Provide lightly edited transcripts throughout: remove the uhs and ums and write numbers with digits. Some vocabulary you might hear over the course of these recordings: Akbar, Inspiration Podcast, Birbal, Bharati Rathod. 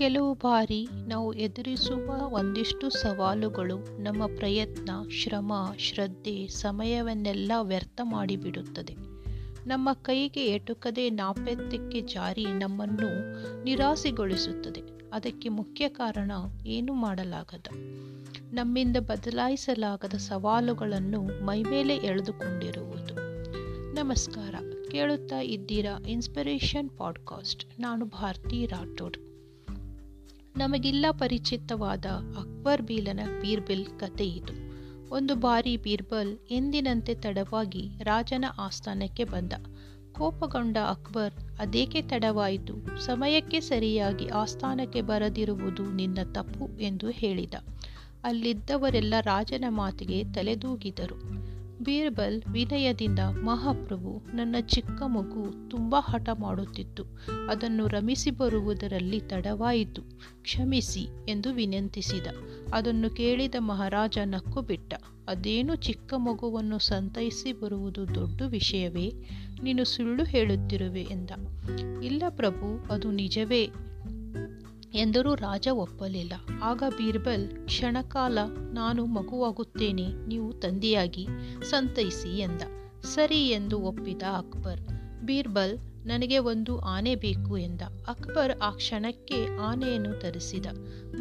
ಕೆಲವು ಬಾರಿ ನಾವು ಎದುರಿಸುವ ಒಂದಿಷ್ಟು ಸವಾಲುಗಳು ನಮ್ಮ ಪ್ರಯತ್ನ, ಶ್ರಮ, ಶ್ರದ್ಧೆ, ಸಮಯವನ್ನೆಲ್ಲ ವ್ಯರ್ಥ ಮಾಡಿಬಿಡುತ್ತದೆ. ನಮ್ಮ ಕೈಗೆ ಎಟುಕದೆ ನಾಪತ್ಯಕ್ಕೆ ಜಾರಿ ನಮ್ಮನ್ನು ನಿರಾಸೆಗೊಳಿಸುತ್ತದೆ. ಅದಕ್ಕೆ ಮುಖ್ಯ ಕಾರಣ ಏನು ಮಾಡಲಾಗದ, ನಮ್ಮಿಂದ ಬದಲಾಯಿಸಲಾಗದ ಸವಾಲುಗಳನ್ನು ಮೈಮೇಲೆ ಎಳೆದುಕೊಂಡಿರುವುದು. ನಮಸ್ಕಾರ, ಕೇಳುತ್ತಾ ಇದ್ದೀರಾ ಇನ್ಸ್ಪಿರೇಷನ್ ಪಾಡ್ಕಾಸ್ಟ್. ನಾನು ಭಾರತಿ ರಾಠೋಡ್. ನಮಗೆಲ್ಲ ಪರಿಚಿತವಾದ ಅಕ್ಬರ್ ಬೀಲನ ಬೀರ್ಬಲ್ ಕತೆ ಇದು. ಒಂದು ಬಾರಿ ಬೀರ್ಬಲ್ ಎಂದಿನಂತೆ ತಡವಾಗಿ ರಾಜನ ಆಸ್ಥಾನಕ್ಕೆ ಬಂದ. ಕೋಪಗೊಂಡ ಅಕ್ಬರ್, ಅದೇಕೆ ತಡವಾಯಿತು, ಸಮಯಕ್ಕೆ ಸರಿಯಾಗಿ ಆಸ್ಥಾನಕ್ಕೆ ಬರದಿರುವುದು ನಿನ್ನ ತಪ್ಪು ಎಂದು ಹೇಳಿದ. ಅಲ್ಲಿದ್ದವರೆಲ್ಲ ರಾಜನ ಮಾತಿಗೆ ತಲೆದೂಗಿದರು. ಬೀರ್ಬಲ್ ವಿನಯದಿಂದ, ಮಹಾಪ್ರಭು, ನನ್ನ ಚಿಕ್ಕ ಮಗು ತುಂಬ ಹಠ ಮಾಡುತ್ತಿತ್ತು, ಅದನ್ನು ರಮಿಸಿ ಬರುವುದರಲ್ಲಿ ತಡವಾಯಿತು, ಕ್ಷಮಿಸಿ ಎಂದು ವಿನಂತಿಸಿದ. ಅದನ್ನು ಕೇಳಿದ ಮಹಾರಾಜ ನಕ್ಕು ಬಿಟ್ಟ. ಅದೇನು, ಚಿಕ್ಕ ಮಗುವನ್ನು ಸಂತೈಸಿ ಬರುವುದು ದೊಡ್ಡ ವಿಷಯವೇ, ನೀನು ಸುಳ್ಳು ಹೇಳುತ್ತಿರುವೆ ಎಂದ. ಇಲ್ಲ ಪ್ರಭು, ಅದು ನಿಜವೇ ಎಂದರೂ ರಾಜ ಒಪ್ಪಲಿಲ್ಲ. ಆಗ ಬೀರ್ಬಲ್, ಕ್ಷಣಕಾಲ ನಾನು ಮಗುವಾಗುತ್ತೇನೆ, ನೀವು ತಂದೆಯಾಗಿ ಸಂತೈಸಿ ಎಂದ. ಸರಿ ಎಂದು ಒಪ್ಪಿದ ಅಕ್ಬರ್. ಬೀರ್ಬಲ್, ನನಗೆ ಒಂದು ಆನೆ ಬೇಕು ಎಂದ. ಅಕ್ಬರ್ ಆ ಕ್ಷಣಕ್ಕೆ ಆನೆಯನ್ನು ತರಿಸಿದ.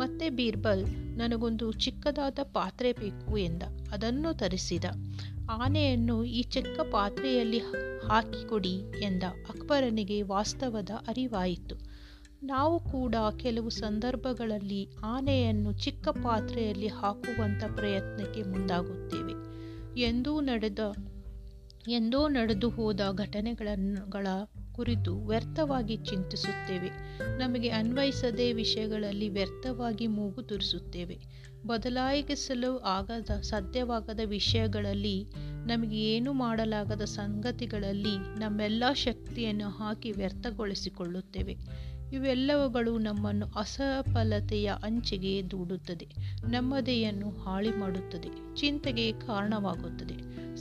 ಮತ್ತೆ ಬೀರ್ಬಲ್, ನನಗೊಂದು ಚಿಕ್ಕದಾದ ಪಾತ್ರೆ ಬೇಕು ಎಂದ. ಅದನ್ನು ತರಿಸಿದ. ಆನೆಯನ್ನು ಈ ಚಿಕ್ಕ ಪಾತ್ರೆಯಲ್ಲಿ ಹಾಕಿಕೊಡಿ ಎಂದ. ಅಕ್ಬರನಿಗೆ ವಾಸ್ತವದ ಅರಿವಾಯಿತು. ನಾವು ಕೂಡ ಕೆಲವು ಸಂದರ್ಭಗಳಲ್ಲಿ ಆನೆಯನ್ನು ಚಿಕ್ಕ ಪಾತ್ರೆಯಲ್ಲಿ ಹಾಕುವಂಥ ಪ್ರಯತ್ನಕ್ಕೆ ಮುಂದಾಗುತ್ತೇವೆ. ಎಂದೋ ನಡೆದು ಹೋದ ಘಟನೆಗಳ ಕುರಿತು ವ್ಯರ್ಥವಾಗಿ ಚಿಂತಿಸುತ್ತೇವೆ. ನಮಗೆ ಅನ್ವಯಿಸದೇ ವಿಷಯಗಳಲ್ಲಿ ವ್ಯರ್ಥವಾಗಿ ಮೂಗು ತುರಿಸುತ್ತೇವೆ. ಬದಲಾಯಿಸಲು ಸಾಧ್ಯವಾಗದ ವಿಷಯಗಳಲ್ಲಿ, ನಮಗೆ ಏನು ಮಾಡಲಾಗದ ಸಂಗತಿಗಳಲ್ಲಿ ನಮ್ಮೆಲ್ಲ ಶಕ್ತಿಯನ್ನು ಹಾಕಿ ವ್ಯರ್ಥಗೊಳಿಸಿಕೊಳ್ಳುತ್ತೇವೆ. ಇವೆಲ್ಲವುಗಳು ನಮ್ಮನ್ನು ಅಸಫಲತೆಯ ಅಂಚಿಗೆ ದೂಡುತ್ತದೆ, ನಮ್ಮದೆಯನ್ನು ಹಾಳಿ ಮಾಡುತ್ತದೆ, ಚಿಂತೆಗೆ ಕಾರಣವಾಗುತ್ತದೆ.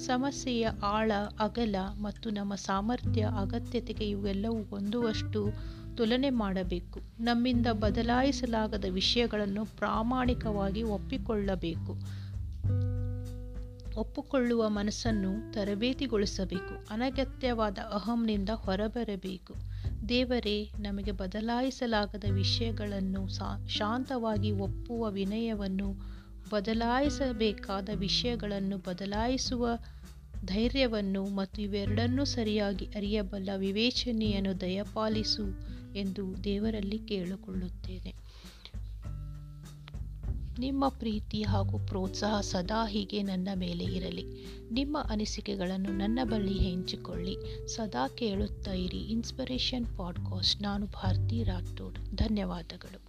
ಸಮಸ್ಯೆಯ ಆಳ, ಅಗಲ ಮತ್ತು ನಮ್ಮ ಸಾಮರ್ಥ್ಯ, ಅಗತ್ಯತೆಗೆ ಇವೆಲ್ಲವೂ ಹೊಂದುವಷ್ಟು ತುಲನೆ ಮಾಡಬೇಕು. ನಮ್ಮಿಂದ ಬದಲಾಯಿಸಲಾಗದ ವಿಷಯಗಳನ್ನು ಪ್ರಾಮಾಣಿಕವಾಗಿ ಒಪ್ಪಿಕೊಳ್ಳಬೇಕು. ಒಪ್ಪಿಕೊಳ್ಳುವ ಮನಸ್ಸನ್ನು ತರಬೇತಿಗೊಳಿಸಬೇಕು. ಅನಗತ್ಯವಾದ ಅಹಂನಿಂದ ಹೊರಬರಬೇಕು. ದೇವರೇ, ನಮಗೆ ಬದಲಾಯಿಸಲಾಗದ ವಿಷಯಗಳನ್ನು ಶಾಂತವಾಗಿ ಒಪ್ಪುವ ವಿನಯವನ್ನು, ಬದಲಾಯಿಸಬೇಕಾದ ವಿಷಯಗಳನ್ನು ಬದಲಾಯಿಸುವ ಧೈರ್ಯವನ್ನು ಮತ್ತು ಇವೆರಡನ್ನೂ ಸರಿಯಾಗಿ ಅರಿಯಬಲ್ಲ ವಿವೇಚನೆಯನ್ನು ದಯಪಾಲಿಸು ಎಂದು ದೇವರಲ್ಲಿ ಕೇಳಿಕೊಳ್ಳುತ್ತೇನೆ. ನಿಮ್ಮ ಪ್ರೀತಿ ಹಾಗೂ ಪ್ರೋತ್ಸಾಹ ಸದಾ ಹೀಗೆ ನನ್ನ ಮೇಲೆ ಇರಲಿ. ನಿಮ್ಮ ಅನಿಸಿಕೆಗಳನ್ನು ನನ್ನ ಬಳಿ ಹಂಚಿಕೊಳ್ಳಿ. ಸದಾ ಕೇಳುತ್ತಾ ಇರಿ ಇನ್ಸ್ಪಿರೇಷನ್ ಪಾಡ್ಕಾಸ್ಟ್. ನಾನು ಭಾರತಿ ರಾಠೋಡ್. ಧನ್ಯವಾದಗಳು.